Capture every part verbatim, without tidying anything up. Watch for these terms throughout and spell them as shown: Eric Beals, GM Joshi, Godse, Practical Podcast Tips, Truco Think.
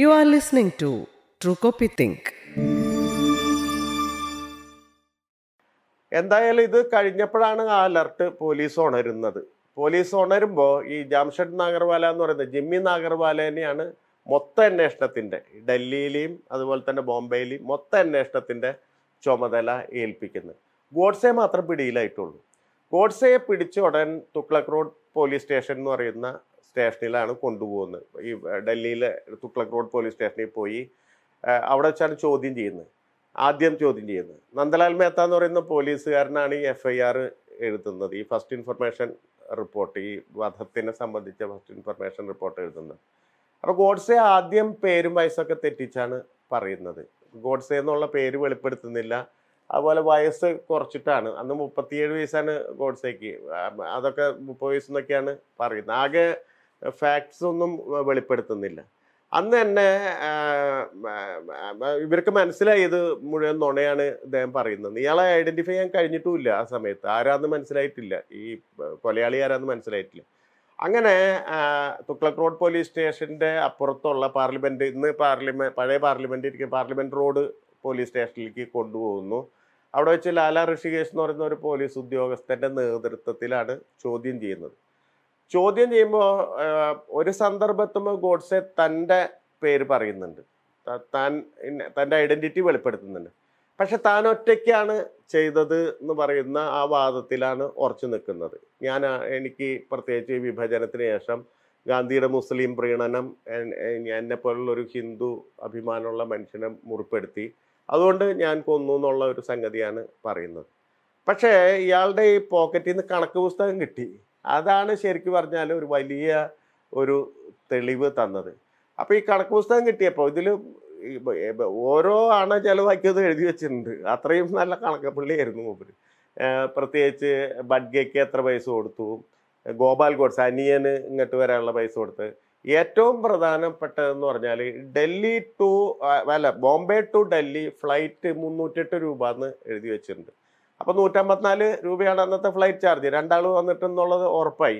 You are listening to Truco Think. എന്തായാലും ഇത് കഴിഞ്ഞപ്പോഴാണ് ആ അലർട്ട് പോലീസ് ഉണരുന്നത്. പോലീസ് ഉണരുമ്പോൾ ഈ ജാംഷഡ് നാഗർവാല എന്ന് പറയുന്നത് ജിമ്മി നാഗർവാലേനെയാണ് മൊത്ത അന്വേഷണത്തിൻ്റെ, ഡൽഹിയിലെയും അതുപോലെ തന്നെ ബോംബെയിലെയും മൊത്ത അന്വേഷണത്തിൻ്റെ ചുമതല ഏൽപ്പിക്കുന്നത്. ഗോഡ്സെ മാത്രം പിടിയിലായിട്ടുള്ളൂ. ഗോഡ്സെയെ പിടിച്ച ഉടൻ തുക്ലക് റോഡ് പോലീസ് സ്റ്റേഷൻ എന്ന് പറയുന്ന സ്റ്റേഷനിലാണ് കൊണ്ടുപോകുന്നത്. ഈ ഡൽഹിയിലെ തുക്ലക് റോഡ് പോലീസ് സ്റ്റേഷനിൽ പോയി അവിടെ വെച്ചാണ് ചോദ്യം ചെയ്യുന്നത്, ആദ്യം ചോദ്യം ചെയ്യുന്നത്. നന്ദലാൽ മേത്ത എന്ന് പറയുന്ന പോലീസുകാരനാണ് ഈ എഫ് ഐ ആർ എഴുതുന്നത്, ഈ ഫസ്റ്റ് ഇൻഫർമേഷൻ റിപ്പോർട്ട്, ഈ വധത്തിനെ സംബന്ധിച്ച ഫസ്റ്റ് ഇൻഫർമേഷൻ റിപ്പോർട്ട് എഴുതുന്നത്. അപ്പോൾ ഗോഡ്സെ ആദ്യം പേരും വയസ്സൊക്കെ തെറ്റിച്ചാണ് പറയുന്നത്. ഗോഡ്സെ എന്നുള്ള പേര് വെളിപ്പെടുത്തുന്നില്ല, അതുപോലെ വയസ്സ് കുറച്ചിട്ടാണ്. അന്ന് മുപ്പത്തിയേഴ് വയസ്സാണ് ഗോഡ്സേക്ക്, അതൊക്കെ മുപ്പത് വയസ്സെന്നൊക്കെയാണ് പറയുന്നത്. ആകെ ഫാക്ട്സ് ഒന്നും വെളിപ്പെടുത്തുന്നില്ല. അന്ന് തന്നെ ഇവർക്ക് മനസ്സിലായി ഇത് മുഴുവൻ നുണയാണ് ഇദ്ദേഹം പറയുന്നത്. ഇയാളെ ഐഡൻറ്റിഫൈ ചെയ്യാൻ കഴിഞ്ഞിട്ടുമില്ല ആ സമയത്ത്, ആരാന്ന് മനസ്സിലായിട്ടില്ല, ഈ കൊലയാളി ആരാന്ന് മനസ്സിലായിട്ടില്ല. അങ്ങനെ തുക്ലക് റോഡ് പോലീസ് സ്റ്റേഷൻ്റെ അപ്പുറത്തുള്ള പാർലമെൻറ്റ്, ഇന്ന് പാർലമെൻറ്റ്, പഴയ പാർലമെൻറ്റ് ഇരിക്കുന്ന പാർലമെൻറ്റ് റോഡ് പോലീസ് സ്റ്റേഷനിലേക്ക് കൊണ്ടുപോകുന്നു. അവിടെ വെച്ച് ലാലാ ഋഷികേഷ് എന്ന് പറയുന്ന ഒരു പോലീസ് ഉദ്യോഗസ്ഥൻ്റെ നേതൃത്വത്തിലാണ് ചോദ്യം ചെയ്യുന്നത്. ചോദ്യം ചെയ്യുമ്പോൾ ഒരു സന്ദർഭത്തുമ്പോൾ ഗോഡ്സെ തൻ്റെ പേര് പറയുന്നുണ്ട്, താൻ തൻ്റെ ഐഡൻറ്റിറ്റി വെളിപ്പെടുത്തുന്നുണ്ട്. പക്ഷെ താൻ ഒറ്റയ്ക്കാണ് ചെയ്തത് എന്ന് പറയുന്ന ആ വാദത്തിലാണ് ഉറച്ചു നിൽക്കുന്നത്. ഞാൻ എനിക്ക് പ്രത്യേകിച്ച് വിഭജനത്തിന് ശേഷം ഗാന്ധിയുടെ മുസ്ലിം പ്രീണനം, എന്നെപ്പോലുള്ളൊരു ഹിന്ദു അഭിമാനമുള്ള മനുഷ്യനെ മുറിപ്പെടുത്തി, അതുകൊണ്ട് ഞാൻ കൊന്നു എന്നുള്ള ഒരു സംഗതിയാണ് പറയുന്നത്. പക്ഷേ ഇയാളുടെ ഈ പോക്കറ്റിൽ നിന്ന് കണക്ക് പുസ്തകം കിട്ടി, അതാണ് ശരിക്കും പറഞ്ഞാൽ ഒരു വലിയ ഒരു തെളിവ് തന്നത്. അപ്പോൾ ഈ കണക്ക് പുസ്തകം കിട്ടിയപ്പോൾ ഇതിൽ ഓരോ അണ ചെലവാക്കിയത് എഴുതി വെച്ചിട്ടുണ്ട്, അത്രയും നല്ല കണക്കപ്പള്ളിയായിരുന്നു മൂപ്പര്. പ്രത്യേകിച്ച് ബഡ്ഗയ്ക്ക് എത്ര പൈസ കൊടുത്തു, ഗോപാൽ ഗോഡ്സെ അനിയന് ഇങ്ങോട്ട് വരാനുള്ള പൈസ കൊടുത്ത്. ഏറ്റവും പ്രധാനപ്പെട്ടതെന്ന് പറഞ്ഞാൽ ഡൽഹി ടു അല്ല ബോംബെ ടു ഡൽഹി ഫ്ലൈറ്റ് മുന്നൂറ്റെട്ട് രൂപ എന്ന് എഴുതി വെച്ചിട്ടുണ്ട്. അപ്പോൾ നൂറ്റമ്പത്തിനാല് രൂപയാണ് അന്നത്തെ ഫ്ലൈറ്റ് ചാർജ്, രണ്ടാൾ വന്നിട്ടെന്നുള്ളത് ഉറപ്പായി.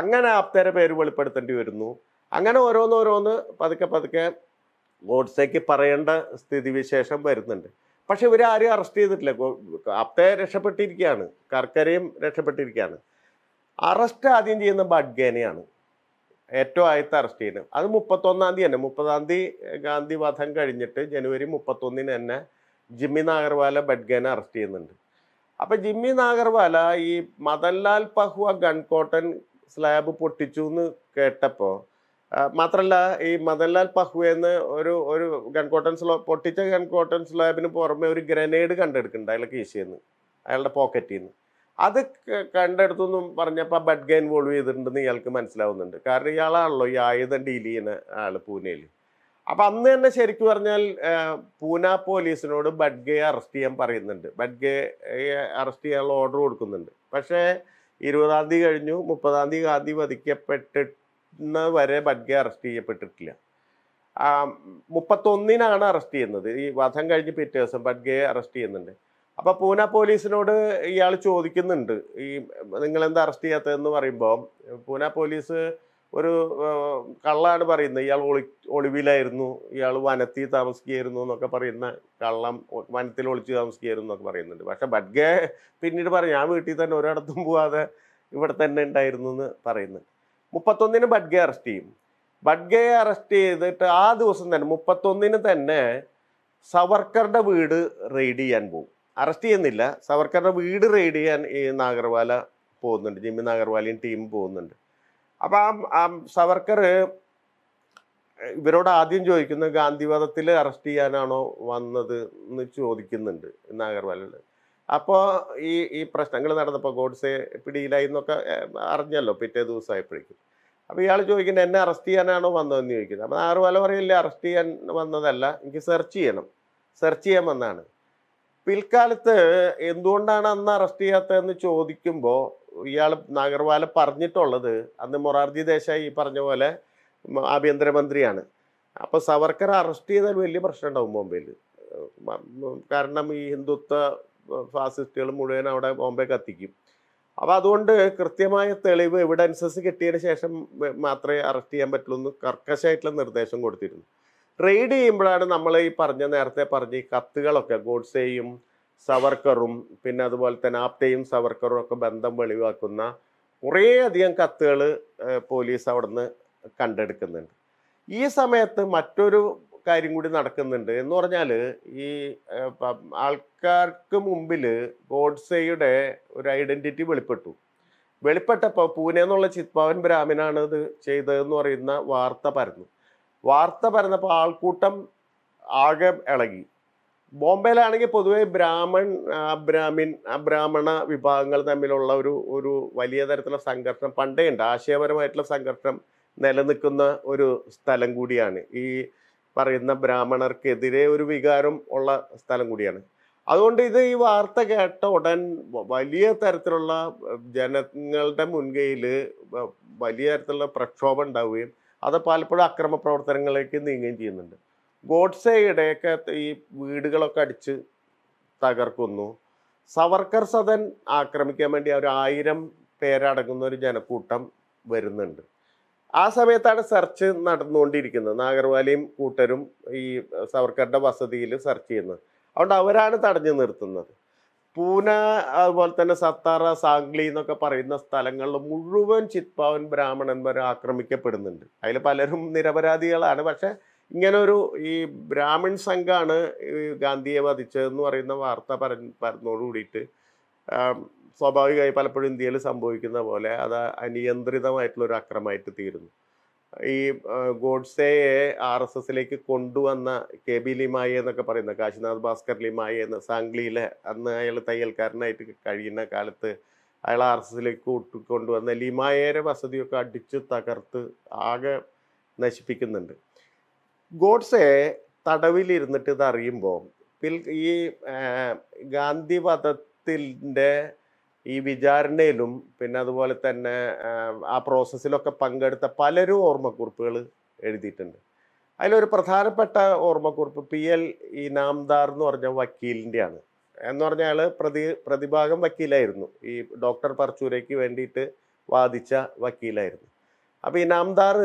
അങ്ങനെ ആപ്തേരെ പേര് വെളിപ്പെടുത്തേണ്ടി വരുന്നു. അങ്ങനെ ഓരോന്നോരോന്ന് പതുക്കെ പതുക്കെ ഗോഡ്സേക്ക് പറയേണ്ട സ്ഥിതിവിശേഷം വരുന്നുണ്ട്. പക്ഷെ ഇവരാരും അറസ്റ്റ് ചെയ്തിട്ടില്ല. ആപ്തേ രക്ഷപ്പെട്ടിരിക്കുകയാണ്, കർക്കരയും രക്ഷപ്പെട്ടിരിക്കുകയാണ്. അറസ്റ്റ് ആദ്യം ചെയ്യുന്ന ബഡ്ഗേനെയാണ്, ഏറ്റവും ആദ്യത്തെ അറസ്റ്റ് ചെയ്യുന്നത്. അത് മുപ്പത്തൊന്നാം തീയതി തന്നെ, മുപ്പതാം തീയതി ഗാന്ധി വധം കഴിഞ്ഞിട്ട് ജനുവരി മുപ്പത്തൊന്നിന് തന്നെ ജിമ്മി നാഗർവാല ബഡ്ഗേനെ അറസ്റ്റ് ചെയ്യുന്നുണ്ട്. അപ്പം ജിമ്മി നാഗർവാല ഈ മദൻലാൽ പഹുവ ഗൺകോട്ടൻ സ്ലാബ് പൊട്ടിച്ചു എന്ന് കേട്ടപ്പോൾ, മാത്രമല്ല ഈ മദൻലാൽ പഹുവെന്ന് ഒരു ഒരു ഗൺകോട്ടൻ സ്ലാ പൊട്ടിച്ച ഗൺകോട്ടൻ സ്ലാബിന് പുറമെ ഒരു ഗ്രനേഡ് കണ്ടെടുക്കുന്നുണ്ട് അയാളുടെ കീശയിൽ നിന്ന്, അയാളുടെ പോക്കറ്റിൽ നിന്ന്. അത് കണ്ടെടുത്തു എന്നും പറഞ്ഞപ്പോൾ ബഡ്ഗെ ഇൻവോൾവ് ചെയ്തിട്ടുണ്ടെന്ന് ഇയാൾക്ക് മനസ്സിലാവുന്നുണ്ട്. കാരണം ഇയാളാണല്ലോ ഈ ആയുധം ഡീൽ ചെയ്യുന്ന ആൾ പൂനെയിൽ. അപ്പം അന്ന് തന്നെ ശരിക്കും പറഞ്ഞാൽ പൂന പോലീസിനോട് ബഡ്ഗയെ അറസ്റ്റ് ചെയ്യാൻ പറയുന്നുണ്ട്, ബഡ്ഗയെ അറസ്റ്റ് ചെയ്യാനുള്ള ഓർഡർ കൊടുക്കുന്നുണ്ട്. പക്ഷേ ഇരുപതാം തീയതി കഴിഞ്ഞു, മുപ്പതാം തീയതി ഗാന്ധി വധിക്കപ്പെട്ടിരുന്ന വരെ ബഡ്ഗെ അറസ്റ്റ് ചെയ്യപ്പെട്ടിട്ടില്ല. മുപ്പത്തൊന്നിനാണ് അറസ്റ്റ് ചെയ്യുന്നത്, ഈ വധം കഴിഞ്ഞ് പിറ്റേ ദിവസം ബഡ്ഗയെ അറസ്റ്റ് ചെയ്യുന്നുണ്ട്. അപ്പോൾ പൂന പോലീസിനോട് ഇയാൾ ചോദിക്കുന്നുണ്ട്, ഈ നിങ്ങളെന്താ അറസ്റ്റ് ചെയ്യാത്തതെന്ന് പറയുമ്പോൾ പൂന പോലീസ് ഒരു കള്ളാണ് പറയുന്നത്, ഇയാൾ ഒളി ഒളിവിലായിരുന്നു ഇയാൾ വനത്തിൽ താമസിക്കുകയായിരുന്നു എന്നൊക്കെ പറയുന്ന കള്ളം, വനത്തിൽ ഒളിച്ച് താമസിക്കുകയായിരുന്നു എന്നൊക്കെ പറയുന്നുണ്ട്. പക്ഷെ ബഡ്ഗെ പിന്നീട് പറയും ഞാൻ വീട്ടിൽ തന്നെ ഒരിടത്തും പോവാതെ ഇവിടെ തന്നെ ഉണ്ടായിരുന്നു എന്ന് പറയുന്നു. മുപ്പത്തൊന്നിന് ബഡ്ഗെ അറസ്റ്റ് ചെയ്യും. ബഡ്ഗയെ അറസ്റ്റ് ചെയ്തിട്ട് ആ ദിവസം തന്നെ മുപ്പത്തൊന്നിന് തന്നെ സവർക്കറുടെ വീട് റെയ്ഡ് ചെയ്യാൻ പോകും. അറസ്റ്റ് ചെയ്യുന്നില്ല, സവർക്കറുടെ വീട് റെയ്ഡ് ചെയ്യാൻ ഈ നാഗർവാല പോകുന്നുണ്ട്, ജിമ്മി നാഗർവാലയും ടീമും പോകുന്നുണ്ട്. അപ്പം ആ സവർക്കർ ഇവരോട് ആദ്യം ചോദിക്കുന്നത് ഗാന്ധിവാദത്തിൽ അറസ്റ്റ് ചെയ്യാനാണോ വന്നത് എന്ന് ചോദിക്കുന്നുണ്ട് നാഗർവാലയിൽ. അപ്പോൾ ഈ ഈ പ്രശ്നങ്ങൾ നടന്നപ്പോൾ ഗോഡ്സെ പിടിയിലായി എന്നൊക്കെ അറിഞ്ഞല്ലോ പിറ്റേ ദിവസമായപ്പോഴേക്കും. അപ്പോൾ ഇയാൾ ചോദിക്കുന്നത് എന്നെ അറസ്റ്റ് ചെയ്യാനാണോ വന്നതെന്ന് ചോദിക്കുന്നത്. അപ്പം നാഗർവാല പറയില്ല, അറസ്റ്റ് ചെയ്യാൻ വന്നതല്ല, എനിക്ക് സെർച്ച് ചെയ്യണം, സെർച്ച് ചെയ്യാൻ വന്നതാണ്. പിൽക്കാലത്ത് എന്തുകൊണ്ടാണ് അന്ന് അറസ്റ്റ് ചെയ്യാത്തതെന്ന് ചോദിക്കുമ്പോൾ ഇയാൾ നാഗർവാല പറഞ്ഞിട്ടുള്ളത് അന്ന് മൊറാർജി ദേശായി ഈ പറഞ്ഞ പോലെ ആഭ്യന്തരമന്ത്രിയാണ്. അപ്പോൾ സവർക്കർ അറസ്റ്റ് ചെയ്താൽ വലിയ പ്രശ്നം ഉണ്ടാവും ബോംബെയിൽ, കാരണം ഈ ഹിന്ദുത്വ ഫാസിസ്റ്റുകൾ മുഴുവൻ അവിടെ ബോംബെ കത്തിക്കും. അപ്പോൾ അതുകൊണ്ട് കൃത്യമായ തെളിവ് എവിഡൻസസ് കിട്ടിയതിന് ശേഷം മാത്രമേ അറസ്റ്റ് ചെയ്യാൻ പറ്റുള്ളൂ എന്ന് കർക്കശമായിട്ടുള്ള നിർദ്ദേശം കൊടുത്തിരുന്നു. ട്രേഡ് ചെയ്യുമ്പോഴാണ് നമ്മൾ ഈ പറഞ്ഞ നേരത്തെ പറഞ്ഞ ഈ കത്തുകളൊക്കെ ഗോഡ്സെയും സവർക്കറും പിന്നെ അതുപോലെ തന്നെ ആപ്തയും സവർക്കറും ഒക്കെ ബന്ധം വെളിവാക്കുന്ന കുറേ അധികം കത്തുകൾ പോലീസ് അവിടുന്ന് കണ്ടെടുക്കുന്നുണ്ട്. ഈ സമയത്ത് മറ്റൊരു കാര്യം കൂടി നടക്കുന്നുണ്ട് എന്ന് പറഞ്ഞാൽ ഈ ആൾക്കാർക്ക് മുമ്പിൽ ഗോഡ്സെയുടെ ഒരു ഐഡൻറ്റിറ്റി വെളിപ്പെട്ടു. വെളിപ്പെട്ടപ്പോൾ പൂനെ എന്നുള്ള ചിത്പാവൻ ബ്രാഹ്മിനാണ് ഇത് ചെയ്തതെന്ന് പറയുന്ന വാർത്ത പരന്നു. വാർത്ത പരന്നപ്പോൾ ആൾക്കൂട്ടം ആകെ ഇളകി. ബോംബെയിലാണെങ്കിൽ പൊതുവെ ബ്രാഹ്മൺ അബ്രാഹ്മിൻ അബ്രാഹ്മണ വിഭാഗങ്ങൾ തമ്മിലുള്ള ഒരു ഒരു വലിയ തരത്തിലുള്ള സംഘർഷം പണ്ടേ ഉണ്ട്. ആശയപരമായിട്ടുള്ള സംഘർഷം നിലനിൽക്കുന്ന ഒരു സ്ഥലം കൂടിയാണ്. ഈ പറയുന്ന ബ്രാഹ്മണർക്കെതിരെ ഒരു വികാരം ഉള്ള സ്ഥലം കൂടിയാണ്. അതുകൊണ്ട് ഇത് ഈ വാർത്ത കേട്ട ഉടൻ വലിയ തരത്തിലുള്ള ജനങ്ങളുടെ മുൻകൈയിൽ വലിയ തരത്തിലുള്ള പ്രക്ഷോഭം ഉണ്ടാവുകയും അത് പലപ്പോഴും അക്രമ പ്രവർത്തനങ്ങളിലേക്ക് നീങ്ങുകയും ചെയ്യുന്നുണ്ട്. ഗോഡ്സെയുടെയൊക്കെ ഈ വീടുകളൊക്കെ അടിച്ച് തകർക്കുന്നു. സവർക്കർ സദൻ ആക്രമിക്കാൻ വേണ്ടി ഒരു ആയിരം പേരടങ്ങുന്ന ഒരു ജനക്കൂട്ടം വരുന്നുണ്ട്. ആ സമയത്താണ് സെർച്ച് നടന്നുകൊണ്ടിരിക്കുന്നത്. നാഗർവാലയും കൂട്ടരും ഈ സവർക്കറുടെ വസതിയിൽ സെർച്ച് ചെയ്യുന്നത്. അതുകൊണ്ട് അവരാണ് തടഞ്ഞു നിർത്തുന്നത്. പൂന അതുപോലെ തന്നെ സത്താറ സാംഗ്ലി എന്നൊക്കെ പറയുന്ന സ്ഥലങ്ങളിൽ മുഴുവൻ ചിത്പാവൻ ബ്രാഹ്മണന്മാർ ആക്രമിക്കപ്പെടുന്നുണ്ട്. അതിൽ പലരും നിരപരാധികളാണ്. പക്ഷെ ഇങ്ങനൊരു ഈ ബ്രാഹ്മിൺ സംഘമാണ് ഗാന്ധിയെ വധിച്ചതെന്ന് പറയുന്ന വാർത്ത പറഞ്ഞു പറഞ്ഞോടുകൂടിയിട്ട് സ്വാഭാവികമായി പലപ്പോഴും ഇന്ത്യയിൽ സംഭവിക്കുന്ന പോലെ അത് അനിയന്ത്രിതമായിട്ടുള്ളൊരു അക്രമമായിട്ട് തീരുന്നു. ഈ ഗോഡ്സെയെ ആർ എസ് എസിലേക്ക് കൊണ്ടുവന്ന കെ ബി ലിമായ എന്നൊക്കെ പറയുന്ന കാശിനാഥ് ഭാസ്കർ ലിമായ എന്ന സാംഗ്ലിയിലെ അന്ന് അയാൾ തയ്യൽക്കാരനായിട്ട് കഴിയുന്ന കാലത്ത് അയാൾ ആർ എസ് എസിലേക്ക് കൊണ്ടുവന്ന ലിമായയുടെ വസതിയൊക്കെ അടിച്ച് തകർത്ത് ആകെ നശിപ്പിക്കുന്നുണ്ട്. ഗോഡ്സെ തടവിലിരുന്നിട്ട് ഇതറിയുമ്പോൾ പിൽ ഈ ഗാന്ധിവധത്തിൻ്റെ ഈ വിചാരണയിലും പിന്നെ അതുപോലെ തന്നെ ആ പ്രോസസ്സിലൊക്കെ പങ്കെടുത്ത പലരും ഓർമ്മക്കുറിപ്പുകൾ എഴുതിയിട്ടുണ്ട്. അതിലൊരു പ്രധാനപ്പെട്ട ഓർമ്മക്കുറിപ്പ് പി എൽ ഇനാംദാർ എന്ന് പറഞ്ഞ വക്കീലിൻ്റെയാണ്. എന്ന് പറഞ്ഞാൽ അയാൾ പ്രതി പ്രതിഭാഗം വക്കീലായിരുന്നു. ഈ ഡോക്ടർ പർച്ചൂരയ്ക്ക് വേണ്ടിയിട്ട് വാദിച്ച വക്കീലായിരുന്നു. അപ്പോൾ ഇനാംദാർ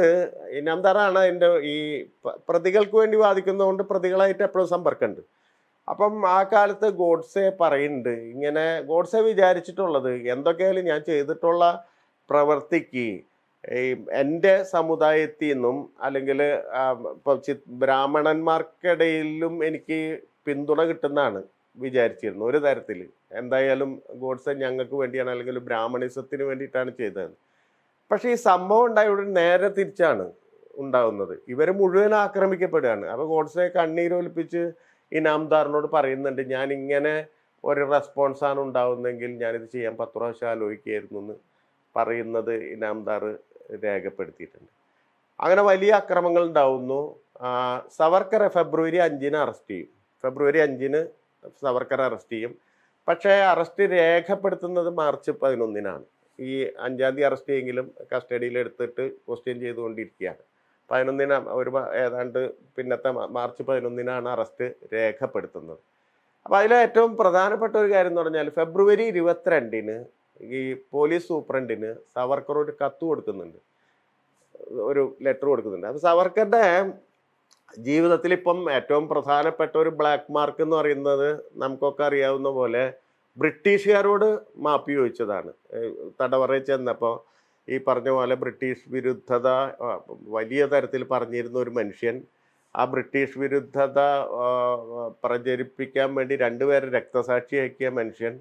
ഇനാംദാറാണ് അതിൻ്റെ ഈ പ്രതികൾക്ക് വേണ്ടി വാദിക്കുന്നതുകൊണ്ട് പ്രതികളായിട്ട് എപ്പോഴും സമ്പർക്കമുണ്ട്. അപ്പം ആ കാലത്ത് ഗോഡ്സെ പറയുന്നുണ്ട്, ഇങ്ങനെ ഗോഡ്സെ വിചാരിച്ചിട്ടുള്ളത് എന്തൊക്കെയായാലും ഞാൻ ചെയ്തിട്ടുള്ള പ്രവൃത്തിക്ക് ഈ എൻ്റെ സമുദായത്തിൽ നിന്നും അല്ലെങ്കിൽ ഇപ്പം ചി ബ്രാഹ്മണന്മാർക്കിടയിലും എനിക്ക് പിന്തുണ കിട്ടുന്നതാണ് വിചാരിച്ചിരുന്നു. ഒരു തരത്തിൽ എന്തായാലും ഗോഡ്സെ ഞങ്ങൾക്ക് വേണ്ടിയാണ് അല്ലെങ്കിൽ ബ്രാഹ്മണിസത്തിന് വേണ്ടിയിട്ടാണ് ചെയ്തതെന്ന്. പക്ഷേ ഈ സംഭവം ഉണ്ടായവിടെ നേരെ തിരിച്ചാണ് ഉണ്ടാകുന്നത്. ഇവർ മുഴുവൻ ആക്രമിക്കപ്പെടുകയാണ്. അപ്പോൾ ഗോഡ്സെ കണ്ണീരൊലിപ്പിച്ച് ഇനാംദാറിനോട് പറയുന്നുണ്ട്, ഞാനിങ്ങനെ ഒരു റെസ്പോൺസാണ് ഉണ്ടാവുന്നെങ്കിൽ ഞാനിത് ചെയ്യാൻ പത്ത് പ്രാവശ്യം ആലോചിക്കുകയായിരുന്നു എന്ന് പറയുന്നത് ഇനാംദാർ രേഖപ്പെടുത്തിയിട്ടുണ്ട്. അങ്ങനെ വലിയ അക്രമങ്ങൾ ഉണ്ടാവുന്നു. സവർക്കറെ ഫെബ്രുവരി അഞ്ചിന് അറസ്റ്റ് ചെയ്യും. ഫെബ്രുവരി അഞ്ചിന് സവർക്കറെ അറസ്റ്റ് ചെയ്യും. പക്ഷേ അറസ്റ്റ് രേഖപ്പെടുത്തുന്നത് മാർച്ച് പതിനൊന്നിനാണ്. ഈ അഞ്ചാം തീയതി അറസ്റ്റ് ചെയ്യെങ്കിലും കസ്റ്റഡിയിലെടുത്തിട്ട് ക്വസ്റ്റ്യൻ ചെയ്തുകൊണ്ടിരിക്കുകയാണ്. പതിനൊന്നിന് ഒരു ഏതാണ്ട് പിന്നത്തെ മാർച്ച് പതിനൊന്നിനാണ് അറസ്റ്റ് രേഖപ്പെടുത്തുന്നത്. അപ്പോൾ അതിലെ ഏറ്റവും പ്രധാനപ്പെട്ട ഒരു കാര്യം എന്ന് പറഞ്ഞാൽ ഫെബ്രുവരി ഇരുപത്തിരണ്ടിന് ഈ പോലീസ് സൂപ്രണ്ടിന് സവർക്കർ ഒരു കത്ത് കൊടുക്കുന്നുണ്ട്, ഒരു ലെറ്റർ കൊടുക്കുന്നുണ്ട്. അപ്പോൾ സവർക്കറുടെ ജീവിതത്തിൽ ഇപ്പം ഏറ്റവും പ്രധാനപ്പെട്ട ഒരു ബ്ലാക്ക് മാർക്ക് എന്ന് പറയുന്നത് നമുക്കൊക്കെ അറിയാവുന്ന പോലെ ബ്രിട്ടീഷുകാരോട് മാപ്പി ചോദിച്ചതാണ്. തടവറയിൽ ചെന്നപ്പോൾ ഈ പറഞ്ഞ പോലെ ബ്രിട്ടീഷ് വിരുദ്ധത വലിയ തരത്തിൽ പറഞ്ഞിരുന്ന ഒരു മനുഷ്യൻ ആ ബ്രിട്ടീഷ് വിരുദ്ധത പ്രചരിപ്പിക്കാൻ വേണ്ടി രണ്ടുപേരെ രക്തസാക്ഷിയാക്കിയ മനുഷ്യൻ,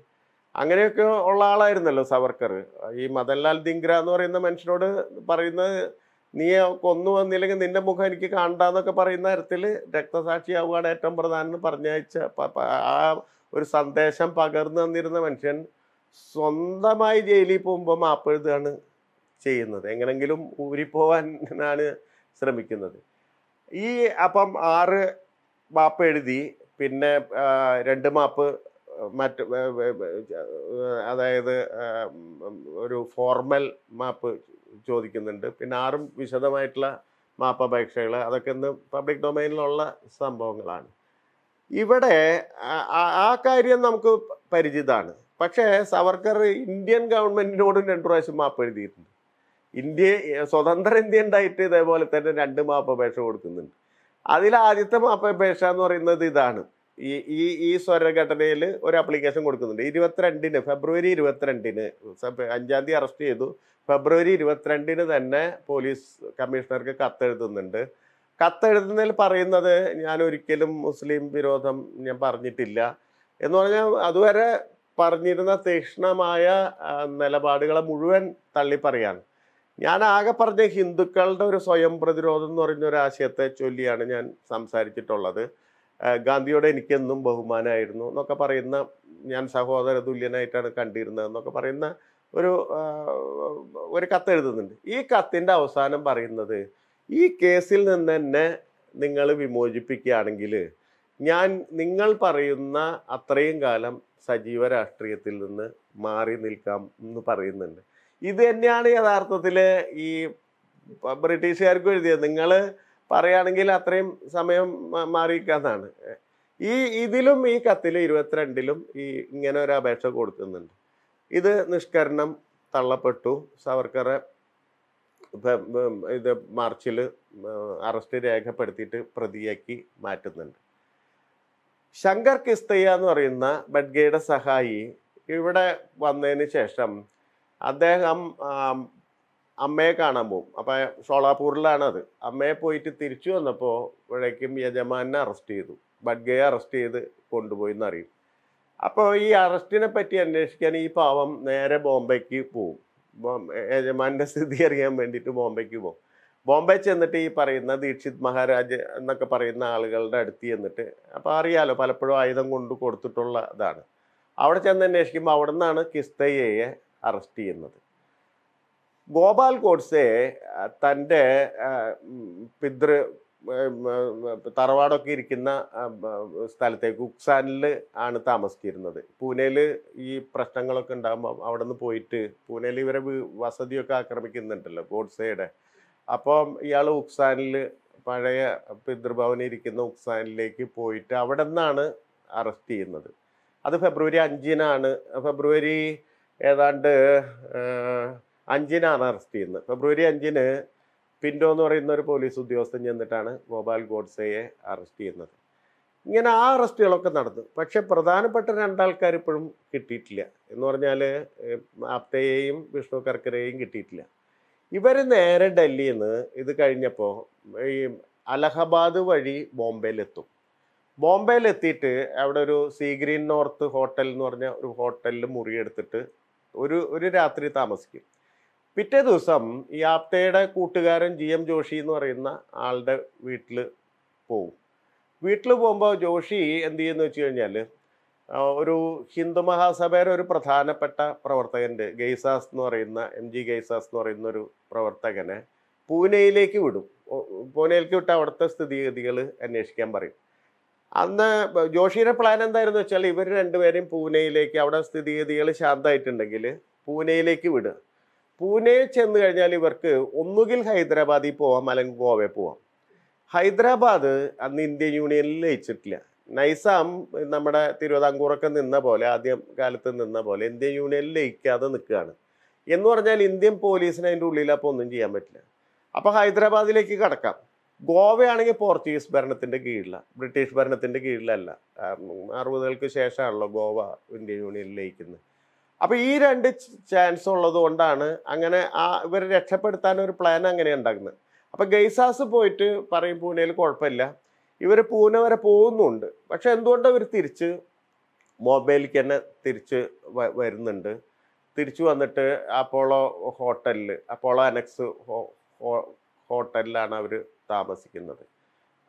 അങ്ങനെയൊക്കെ ഉള്ള ആളായിരുന്നല്ലോ സവർക്കർ. ഈ മദൻലാൽ ദിംഗ്ര എന്ന് പറയുന്ന മനുഷ്യനോട് പറയുന്നത് നീ കൊന്നു വന്നില്ലെങ്കിൽ നിന്റെ മുഖം എനിക്ക് കാണണ്ടെന്നൊക്കെ പറയുന്ന തരത്തിൽ രക്തസാക്ഷിയാവുകയാണ് ഏറ്റവും പ്രധാനം പറഞ്ഞയച്ച ആ ഒരു സന്ദേശം പകർന്നു തന്നിരുന്ന മനുഷ്യൻ സ്വന്തമായി ജയിലിൽ പോകുമ്പോൾ മാപ്പെഴുതാണ് ചെയ്യുന്നത്. എങ്ങനെങ്കിലും ഊരിപ്പോവാനാണ് ശ്രമിക്കുന്നത്. ഈ അപ്പം ആറ് മാപ്പ് എഴുതി, പിന്നെ രണ്ട് മാപ്പ് മറ്റ് അതായത് ഒരു ഫോർമൽ മാപ്പ് ചോദിക്കുന്നുണ്ട്. പിന്നെ ആറും വിശദമായിട്ടുള്ള മാപ്പ് അപേക്ഷകൾ. അതൊക്കെ ഇന്ന് പബ്ലിക് ഡൊമൈനിലുള്ള സംഭവങ്ങളാണ്. ഇവിടെ ആ കാര്യം നമുക്ക് പരിചിതമാണ്. പക്ഷേ സവർക്കർ ഇന്ത്യൻ ഗവൺമെൻറ്റിനോടും രണ്ടു പ്രാവശ്യം മാപ്പ് എഴുതിയിട്ടുണ്ട്. ഇന്ത്യ സ്വതന്ത്ര ഇന്ത്യ ഉണ്ടായിട്ട് ഇതേപോലെ തന്നെ രണ്ട് മാപ്പപേക്ഷ കൊടുക്കുന്നുണ്ട്. Adila Aditam Pesha or in the Didan. E. Soragatale or application would come. It was trending February, it was trending. Anjadi Arstedo, February, it was trending than a police commissioner Kathar Dunde. Kathar Dunel Parina, the Yanuriculum, Muslim, Birotham, Parnitilla. And Aduera Parnitana Teshna Maya, Nelabadiga Muruan, Taliparian. Yana Agaparte Hindu cult or Soyam Pradrodan or in Rasheta, Chulian, some Sarikitola. ഗാന്ധിയോട് എനിക്കെന്നും ബഹുമാനമായിരുന്നു എന്നൊക്കെ പറയുന്ന ഞാൻ സഹോദര തുല്യനായിട്ടാണ് കണ്ടിരുന്നത് എന്നൊക്കെ പറയുന്ന ഒരു ഒരു കത്ത് എഴുതുന്നുണ്ട് ഈ കത്തിന്റെ അവസാനം പറയുന്നത് ഈ കേസിൽ നിന്ന് തന്നെ നിങ്ങൾ വിമോചിപ്പിക്കുകയാണെങ്കിൽ ഞാൻ നിങ്ങൾ പറയുന്ന അത്രയും കാലം സജീവ രാഷ്ട്രീയത്തിൽ നിന്ന് മാറി നിൽക്കാം എന്ന് പറയുന്നുണ്ട് ഇത് തന്നെയാണ് യഥാർത്ഥത്തിൽ ഈ ബ്രിട്ടീഷുകാർക്ക് എഴുതിയത് നിങ്ങൾ പറയാണെങ്കിൽ അത്രയും സമയം മാറിക്കാനാണ് ഈ ഇതിലും ഈ കത്തിൽ ഇരുപത്തിരണ്ടിലും ഈ ഇങ്ങനെ ഒരു അപേക്ഷ കൊടുക്കുന്നുണ്ട് ഇത് നിഷ്കരണം തള്ളപ്പെട്ടു സവർക്കർ ഇത് മാർച്ചിൽ അറസ്റ്റ് രേഖപ്പെടുത്തിയിട്ട് പ്രതിയാക്കി മാറ്റുന്നുണ്ട് ശങ്കർ കിസ്തയ എന്ന് പറയുന്ന ബഡ്ഗേയുടെ സഹായി ഇവിടെ വന്നതിന് ശേഷം അദ്ദേഹം അമ്മയെ കാണാൻ പോകും അപ്പോൾ ഷോളാപൂരിലാണ് അത് അമ്മയെ പോയിട്ട് തിരിച്ചു വന്നപ്പോൾ ഇവിടേക്കും യജമാനെ അറസ്റ്റ് ചെയ്തു ബഡ്ഗയെ അറസ്റ്റ് ചെയ്ത് കൊണ്ടുപോയി എന്നറിയും അപ്പോൾ ഈ അറസ്റ്റിനെ പറ്റി അന്വേഷിക്കാൻ ഈ പാവം നേരെ ബോംബെക്ക് പോകും യജമാൻ്റെ സ്ഥിതി അറിയാൻ വേണ്ടിയിട്ട് ബോംബെക്ക് പോകും ബോംബെ ചെന്നിട്ട് ഈ പറയുന്ന ദീക്ഷിത് മഹാരാജ് എന്നൊക്കെ പറയുന്ന ആളുകളുടെ അടുത്ത് ചെന്നിട്ട് അപ്പോൾ അറിയാലോ പലപ്പോഴും ആയുധം കൊണ്ട് കൊടുത്തിട്ടുള്ള ഇതാണ് അവിടെ ചെന്ന് അന്വേഷിക്കുമ്പോൾ അവിടെ നിന്നാണ് കിസ്തയ്യയെ അറസ്റ്റ് ചെയ്യുന്നത് Gobal Godse Tande Pidre Taravado Kirikina Stalte Guksanle and Tamaskirna. Punele y Prastangalokanam out on the poet Puneli where Vasadioka Kramikinantala God said Upon Yellow Uksanle Padaya Pidrbavanirikino Uksan Lake poet Avadanana Arasti another. Other February Anjina February and Anjina Arstin, February Anjine, Pindo or in the police of the Ostanian the Tana, Gobal Godse, Arstin. Yen Arstilokanad, Pacha Pradana Paternal Caripum Kititlia, Nornale, Apteim, Vishnu Karkaraing Kititlia. Even in the air Delhi in the Karinapo, Allahabad Vadi, Bombay Letu. Bombay Letite, Avadu Sea Green North Hotel Norna Hotel Muriad Theatre, Uri Rathri Tamaski. Pitedusam, Yapteda, Kutugaran, G M Joshi, Norina, Alda, Wheatl Po. Wheatl Bomba Joshi and the Nuchianale, Uru Hindumaha Saber, Prathana Pata, Pravartagande, Gaisas Norina, M G Gaisas Norinu, Pravartagane, Pune Lakewood, Ponelku Tavartas to the Digal and Eshkambari. And the Joshi replied and there in the Chaliver and wearing Pune Lake Yavas to the Elishanda in the Gile, Pune Lakewood. Pune Chend Jaliverk, Umugil Hyderabadi Po, Malangove Po. Hyderabad and Indian Union Lechitla. Naisam, Namada Tirodangurakan in Nabola, the Galatan in Nabol, Indian Union Lake, Kadan. Yenorjal Indian police and Rulila Pondia Metla. Upper Hyderabad Lake Kataka. Gove and a Portuguese Bernat in the Gila, British Bernat in the Gila, Arudel Kushar, Logova, Indian Union Lake. അപ്പോൾ ഈ രണ്ട് chance ഉള്ളതുകൊണ്ടാണ് അങ്ങനെ ആ ഇവരെ രക്ഷപ്പെടുത്താൻ ഒരു plan അങ്ങനെ ഉണ്ടാക്കുന്നത്. അപ്പോൾ ഗൈസാസ് പോയിട്ട് പറയും പൂനെയിൽ കുഴപ്പമില്ല. ഇവർ പൂനെ വരെ പോകുന്നുണ്ട്. പക്ഷെ എന്തുകൊണ്ട് ഇവർ തിരിച്ചു മൊബൈലിലേക്ക് തന്നെ തിരിച്ചു വരുന്നുണ്ട്. തിരിച്ചു വന്നിട്ട് അപ്പോളോ ഹോട്ടലിൽ അപ്പോളോ അനക്സ് ഹോട്ടലിലാണ് അവർ താമസിക്കുന്നത്.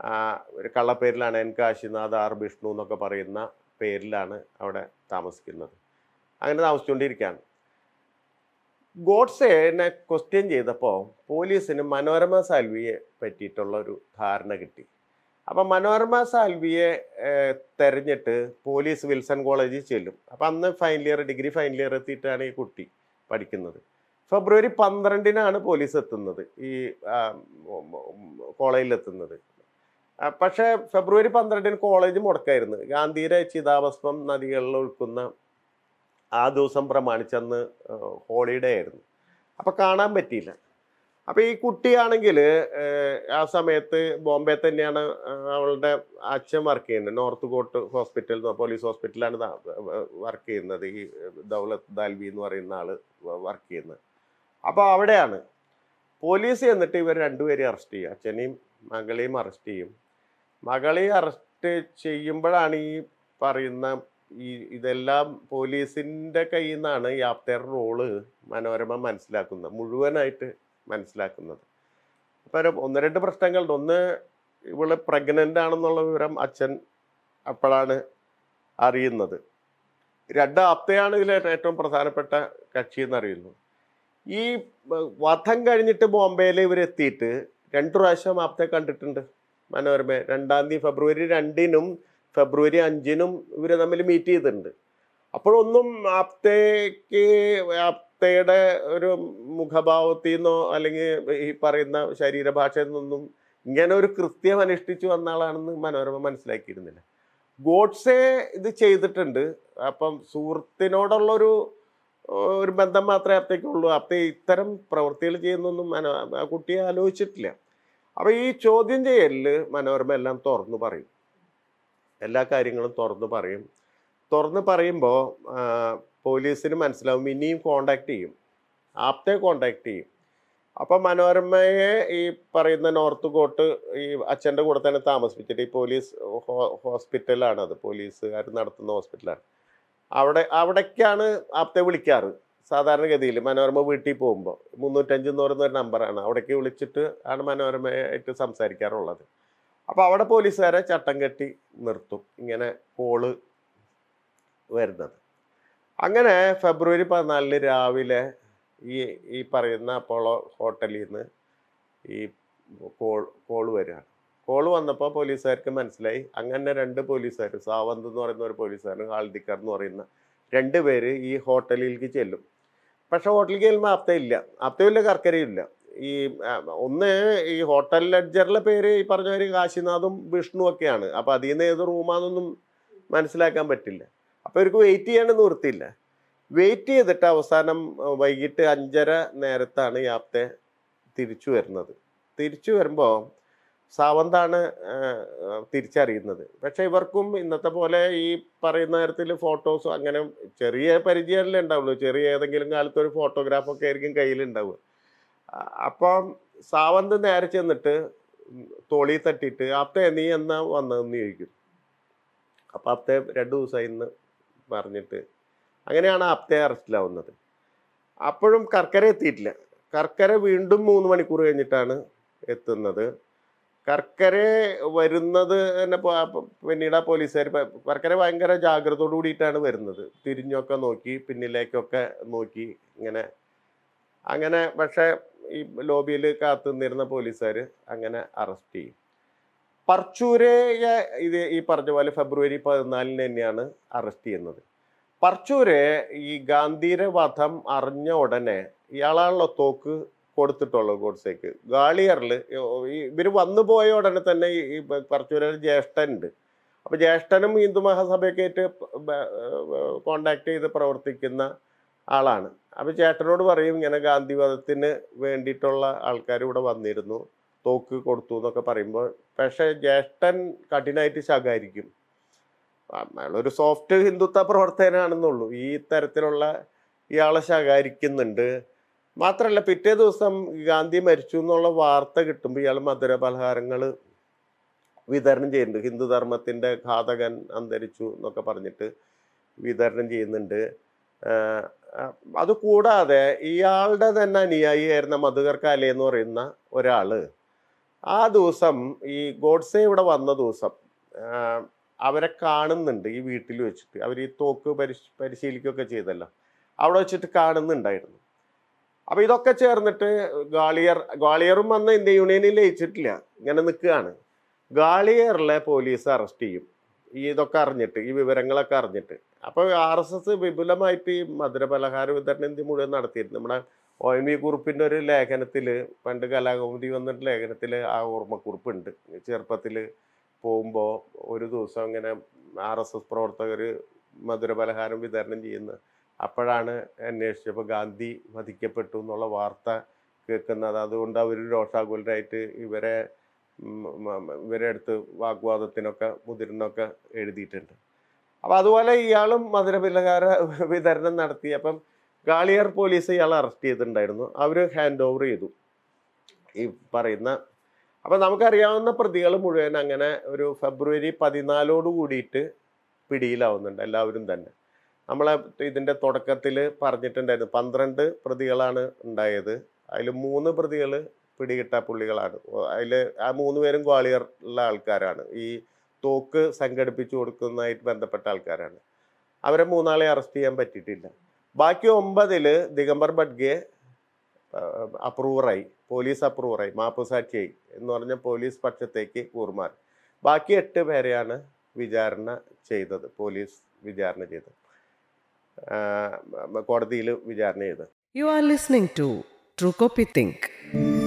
ആ ഒരു കള്ളപ്പേരിലാണ് എൻ കാശിനാഥ് ആർ വിഷ്ണു എന്നൊക്കെ പറയുന്ന പേരിലാണ് അവിടെ താമസിക്കുന്നത്. And now, Godse and a question the poem, police in a Manorama Salvi Petitolo Harnagati. Upon Manorama Salvi a Terrinate, police Wilson College Children. Upon the finally a degree, finally a theatre and a cutti, particularly. February Pandrandina and a police at another. He college at another. Pasha February Pandradin College Morcairn, Gandhira Chidavaswam Nadial Kuna. That's why I was a holiday. That's why I was a holiday. അപ്പോൾ ഈ കുട്ടിയാണെങ്കിൽ ആ സമയത്ത് ബോംബെ തന്നെയാണ് അവളുടെ അച്ഛൻ work ചെയ്യുന്നത്. Northcote hospital police ഹോസ്പിറ്റലാണ് work ചെയ്യുന്നത് ഈ ദൗലത്ത് ദാൽവി എന്ന് പറയുന്ന ആൾ വർക്ക് ചെയ്യുന്നത്. അപ്പോൾ അവിടെയാണ് പോലീസ് എന്നിട്ട് ഇവർ രണ്ടുപേരെയും അറസ്റ്റ് ചെയ്യും, അച്ഛനെയും മകളെയും അറസ്റ്റ് ചെയ്യും. മകളെ അറസ്റ്റ് ചെയ്യുമ്പോഴാണ് ഈ പറയുന്ന ഈ ഇതെല്ലാം പോലീസിൻ്റെ കയ്യിൽ നിന്നാണ് ഈ ആപ്തേർ റോള് മനോരമ മനസ്സിലാക്കുന്നത്, മുഴുവനായിട്ട് മനസ്സിലാക്കുന്നത്. അപ്പം ഒന്ന് രണ്ട് പ്രശ്നങ്ങളുണ്ട്. ഒന്ന്, ഇവള് പ്രഗ്നൻ്റ് ആണെന്നുള്ള വിവരം അച്ഛൻ അപ്പോഴാണ് അറിയുന്നത്. രണ്ട്, ആപ്തയാണ് ഇതിലെ ഏറ്റവും പ്രധാനപ്പെട്ട കക്ഷി എന്നറിയുന്നു. ഈ വധം കഴിഞ്ഞിട്ട് ബോംബെയിൽ ഇവരെത്തിയിട്ട് രണ്ടു പ്രാവശ്യം ആപ്തയെ കണ്ടിട്ടുണ്ട് മനോരമ. രണ്ടാം തീയതി ഫെബ്രുവരി രണ്ടിനും ഫെബ്രുവരി അഞ്ചിനും ഇവർ തമ്മിൽ മീറ്റ് ചെയ്തിട്ടുണ്ട്. അപ്പോഴൊന്നും ആപ്തയ്ക്ക് ആപ്തയുടെ ഒരു മുഖഭാവത്തിൽ നിന്നോ അല്ലെങ്കിൽ ഈ പറയുന്ന ശരീരഭാഷയിൽ നിന്നൊന്നും ഇങ്ങനെ ഒരു കൃത്യം അനുഷ്ഠിച്ചു വന്ന ആളാണെന്ന് മനോരമ മനസ്സിലാക്കിയിരുന്നില്ല. ഗോഡ്സെ ഇത് ചെയ്തിട്ടുണ്ട്. അപ്പം സുഹൃത്തിനോടുള്ളൊരു ഒരു ബന്ധം മാത്രമേ ആപ്തയ്ക്കുള്ളൂ. ആപ്തയെ ഇത്തരം പ്രവൃത്തികൾ ചെയ്യുന്നൊന്നും മനോ ആ കുട്ടിയെ ആലോചിച്ചിട്ടില്ല. അപ്പോൾ ഈ ചോദ്യം ചെയ്യലിൽ മനോരമ എല്ലാം തുറന്നു പറയും, എല്ലാ കാര്യങ്ങളും തുറന്നു പറയും. തുറന്ന് പറയുമ്പോൾ പോലീസിന് മനസ്സിലാവും, ഇനിയും കോണ്ടാക്ട് ചെയ്യും, ആപ്തയെ കോണ്ടാക്ട് ചെയ്യും. അപ്പം മനോരമയെ ഈ പറയുന്ന നോർത്ത് കോട്ട് ഈ അച്ഛൻ്റെ കൂടെ തന്നെ താമസിപ്പിച്ചിട്ട് ഈ പോലീസ് ഹോസ്പിറ്റലാണത്, പോലീസുകാർ നടത്തുന്ന ഹോസ്പിറ്റലാണ്. അവിടെ അവിടേക്കാണ് ആപ്തയെ വിളിക്കാറ് സാധാരണഗതിയിൽ. മനോരമ വീട്ടിൽ പോകുമ്പോൾ മുന്നൂറ്റഞ്ച് എന്ന് പറയുന്ന ഒരു നമ്പറാണ്, അവിടേക്ക് വിളിച്ചിട്ട് ആണ് മനോരമയായിട്ട് സംസാരിക്കാറുള്ളത്. അപ്പോൾ അവിടെ പോലീസുകാരെ ചട്ടം കെട്ടി നിർത്തും ഇങ്ങനെ കോള് വരുന്നത്. അങ്ങനെ ഫെബ്രുവരി പതിനാലിന് രാവിലെ ഈ ഈ പറയുന്ന അപ്പോളോ ഹോട്ടലിൽ നിന്ന് ഈ കോൾ കോള് വരികയാണ്. കോള് വന്നപ്പോൾ പോലീസുകാർക്ക് മനസ്സിലായി. അങ്ങനെ രണ്ട് പോലീസുകാർ, സാവന്ത് എന്ന് പറയുന്ന ഒരു പോലീസുകാരൻ, ഹാൽദിക്കർ എന്ന് പറയുന്ന രണ്ട് പേര് ഈ ഹോട്ടലിലേക്ക് ചെല്ലും. പക്ഷെ ഹോട്ടലിലേക്ക് ചെല്ലുമ്പോൾ ആപ്തയില്ല, ആപ്തയില്ല, കർക്കരയില്ല. ഈ ഒന്ന് ഈ ഹോട്ടൽ ലഡ്ജറിലെ പേര് ഈ പറഞ്ഞവര് കാശിനാഥും വിഷ്ണുവൊക്കെയാണ്. അപ്പം അതിൽ നിന്ന് ഏത് റൂമാണെന്നൊന്നും മനസ്സിലാക്കാൻ പറ്റില്ല. അപ്പോൾ ഇവർക്ക് വെയിറ്റ് ചെയ്യേണ്ട നിർത്തിയില്ല. വെയിറ്റ് ചെയ്തിട്ട് അവസാനം വൈകിട്ട് അഞ്ചര നേരത്താണ് ഈ ആപ്തെ തിരിച്ചു വരുന്നത്. തിരിച്ചു വരുമ്പോൾ സാവന്താണ് തിരിച്ചറിയുന്നത്. പക്ഷെ ഇവർക്കും ഇന്നത്തെ പോലെ ഈ പറയുന്ന നേരത്തിൽ ഫോട്ടോസോ അങ്ങനെ ചെറിയ പരിചയമല്ലേ ഉണ്ടാവുള്ളൂ, ചെറിയ ഏതെങ്കിലും കാലത്ത് ഒരു ഫോട്ടോഗ്രാഫൊക്കെ ആയിരിക്കും കയ്യിലുണ്ടാവുക. അപ്പം സാവന്ത് നേരെ ചെന്നിട്ട് തോളി തട്ടിയിട്ട് ആപ്തെ നീ എന്നാ വന്നതെന്ന് ചോദിക്കും. അപ്പം ആപ്തെ രണ്ടു ദിവസമായി എന്ന് പറഞ്ഞിട്ട് അങ്ങനെയാണ് ആപ്തെ അറസ്റ്റിലാവുന്നത്. അപ്പോഴും കർക്കര എത്തിയിട്ടില്ല. കർക്കര വീണ്ടും മൂന്ന് മണിക്കൂർ കഴിഞ്ഞിട്ടാണ് എത്തുന്നത്. കർക്കര വരുന്നത് തന്നെ പിന്നീട് ആ പോലീസുകാർ കർക്കര ഭയങ്കര ജാഗ്രതയോട് കൂടിയിട്ടാണ് വരുന്നത്. തിരിഞ്ഞൊക്കെ നോക്കി, പിന്നിലേക്കൊക്കെ നോക്കി, ഇങ്ങനെ അങ്ങനെ. പക്ഷേ ഈ ലോബിയിൽ കാത്തു നിന്നിരുന്ന പോലീസുകാർ അങ്ങനെ അറസ്റ്റ് ചെയ്യും. പർച്ചൂരയെ ഇത് ഈ പറഞ്ഞ പോലെ ഫെബ്രുവരി പതിനാലിന് തന്നെയാണ് അറസ്റ്റ് ചെയ്യുന്നത്. പർച്ചൂരയെ ഈ ഗാന്ധിയുടെ വധം അറിഞ്ഞ ഉടനെ ഇയാളാണല്ലോ തോക്ക് കൊടുത്തിട്ടുള്ളത് ഗോഡ്സേക്ക്. ഗാളിയറിൽ ഇവർ വന്നു പോയ ഉടനെ തന്നെ ഈ പർച്ചൂരയുടെ ജ്യേഷ്ഠനുണ്ട്. അപ്പോൾ ജ്യേഷ്ഠനും ഹിന്ദു മഹാസഭയൊക്കെ ആയിട്ട് കോണ്ടാക്ട് ചെയ്ത് പ്രവർത്തിക്കുന്ന ആളാണ്. അപ്പോൾ ചേട്ടനോട് പറയും ഇങ്ങനെ ഗാന്ധിവധത്തിന് വേണ്ടിയിട്ടുള്ള ആൾക്കാർ ഇവിടെ വന്നിരുന്നു, തോക്ക് കൊടുത്തു എന്നൊക്കെ പറയുമ്പോൾ. പക്ഷേ ജ്യേഷ്ഠൻ കഠിനമായിട്ട് ശകാരിക്കും. അയാളൊരു സോഫ്റ്റ് ഹിന്ദുത്വ പ്രവർത്തകനാണെന്നുള്ളൂ, ഈ തരത്തിലുള്ള ഇയാളെ ശകാരിക്കുന്നുണ്ട്. മാത്രമല്ല പിറ്റേ ദിവസം ഗാന്ധി മരിച്ചു എന്നുള്ള വാർത്ത കിട്ടുമ്പോൾ ഇയാൾ മധുര പലഹാരങ്ങൾ വിതരണം ചെയ്യുന്നുണ്ട്. ഹിന്ദുധർമ്മത്തിൻ്റെ ഘാതകൻ അന്തരിച്ചു എന്നൊക്കെ പറഞ്ഞിട്ട് വിതരണം ചെയ്യുന്നുണ്ട്. അതുകൂടാതെ ഇയാളുടെ തന്നെ അനുയായിയായിരുന്ന മധുകർ കാലെ എന്ന് പറയുന്ന ഒരാൾ ആ ദിവസം ഈ ഗോഡ്സെ ഇവിടെ വന്ന ദിവസം അവരെ കാണുന്നുണ്ട് ഈ വീട്ടിൽ വെച്ചിട്ട്. അവർ ഈ തോക്ക് പരിശ് പരിശീലിക്കുകയൊക്കെ ചെയ്തല്ലോ, അവിടെ വെച്ചിട്ട് കാണുന്നുണ്ടായിരുന്നു. അപ്പോൾ ഇതൊക്കെ ചേർന്നിട്ട് ഗാളിയർ ഗാളിയറും വന്ന് ഇന്ത്യൻ യൂണിയനിൽ ലയിച്ചിട്ടില്ല, ഇങ്ങനെ നിൽക്കുകയാണ്. ഗാളിയറിലെ പോലീസ് അറസ്റ്റ് ചെയ്യും ഈ ഇതൊക്കെ അറിഞ്ഞിട്ട്, ഈ വിവരങ്ങളൊക്കെ അറിഞ്ഞിട്ട്. അപ്പോൾ ആർ എസ് എസ് വിപുലമായിട്ട് ഈ മധുര പലഹാര വിതരണം ഇന്ത്യ മുഴുവൻ നടത്തിയിരുന്നു. നമ്മുടെ ഒ എൻ വി കുറിപ്പിൻ്റെ ഒരു ലേഖനത്തിൽ, പണ്ട് കലാകൗമുദി വന്നിട്ട് ലേഖനത്തിൽ ആ ഓർമ്മക്കുറിപ്പുണ്ട്. ചെറുപ്പത്തിൽ പോകുമ്പോൾ ഒരു ദിവസം ഇങ്ങനെ ആർ എസ് എസ് പ്രവർത്തകർ മധുര പലഹാരം വിതരണം ചെയ്യുന്നത് അപ്പോഴാണ് അന്വേഷിച്ചപ്പോൾ ഗാന്ധി വധിക്കപ്പെട്ടു എന്നുള്ള വാർത്ത കേൾക്കുന്നത്. അതുകൊണ്ട് അവർ രോഷാകുലരായിട്ട് ഇവരെ ഇവരെ അടുത്ത് വാഗ്വാദത്തിനൊക്കെ മുതിർന്നൊക്കെ എഴുതിയിട്ടുണ്ട്. അപ്പം അതുപോലെ ഇയാളും മധുരപലഹാര വിതരണം നടത്തി. അപ്പം ഗാളിയാർ പോലീസ് ഇയാളെ അറസ്റ്റ് ചെയ്തിട്ടുണ്ടായിരുന്നു. അവർ ഹാൻഡ് ഓവർ ചെയ്തു ഈ പറയുന്ന. അപ്പം നമുക്കറിയാവുന്ന പ്രതികൾ മുഴുവൻ അങ്ങനെ ഒരു ഫെബ്രുവരി പതിനാലോട് കൂടിയിട്ട് പിടിയിലാവുന്നുണ്ട് എല്ലാവരും തന്നെ. നമ്മളെ ഇതിൻ്റെ തുടക്കത്തിൽ പറഞ്ഞിട്ടുണ്ടായിരുന്നു പന്ത്രണ്ട് പ്രതികളാണ് ഉണ്ടായത്. അതിൽ മൂന്ന് പ്രതികൾ പിടികിട്ട പുള്ളികളാണ്. അതിൽ ആ മൂന്ന് പേരും ഗ്വാളിയറുള്ള ആൾക്കാരാണ്, ഈ തോക്ക് സംഘടിപ്പിച്ചു കൊടുക്കുന്നതായിട്ട് ബന്ധപ്പെട്ട ആൾക്കാരാണ്. അവരെ മൂന്നാളെ അറസ്റ്റ് ചെയ്യാൻ പറ്റിയിട്ടില്ല. ബാക്കി ഒമ്പതിൽ ദിഗംബർ ബഡ്ഗെ അപ്രൂവറായി, പോലീസ് അപ്രൂവറായി, മാപ്പുസാക്ഷിയായി എന്ന് പറഞ്ഞ പോലീസ് പക്ഷത്തേക്ക് കൂറുമാറി. ബാക്കി എട്ട് പേരെയാണ് വിചാരണ ചെയ്തത്, പോലീസ് വിചാരണ ചെയ്തത്, കോടതിയിൽ വിചാരണ ചെയ്തത്. You are listening to Truco Think.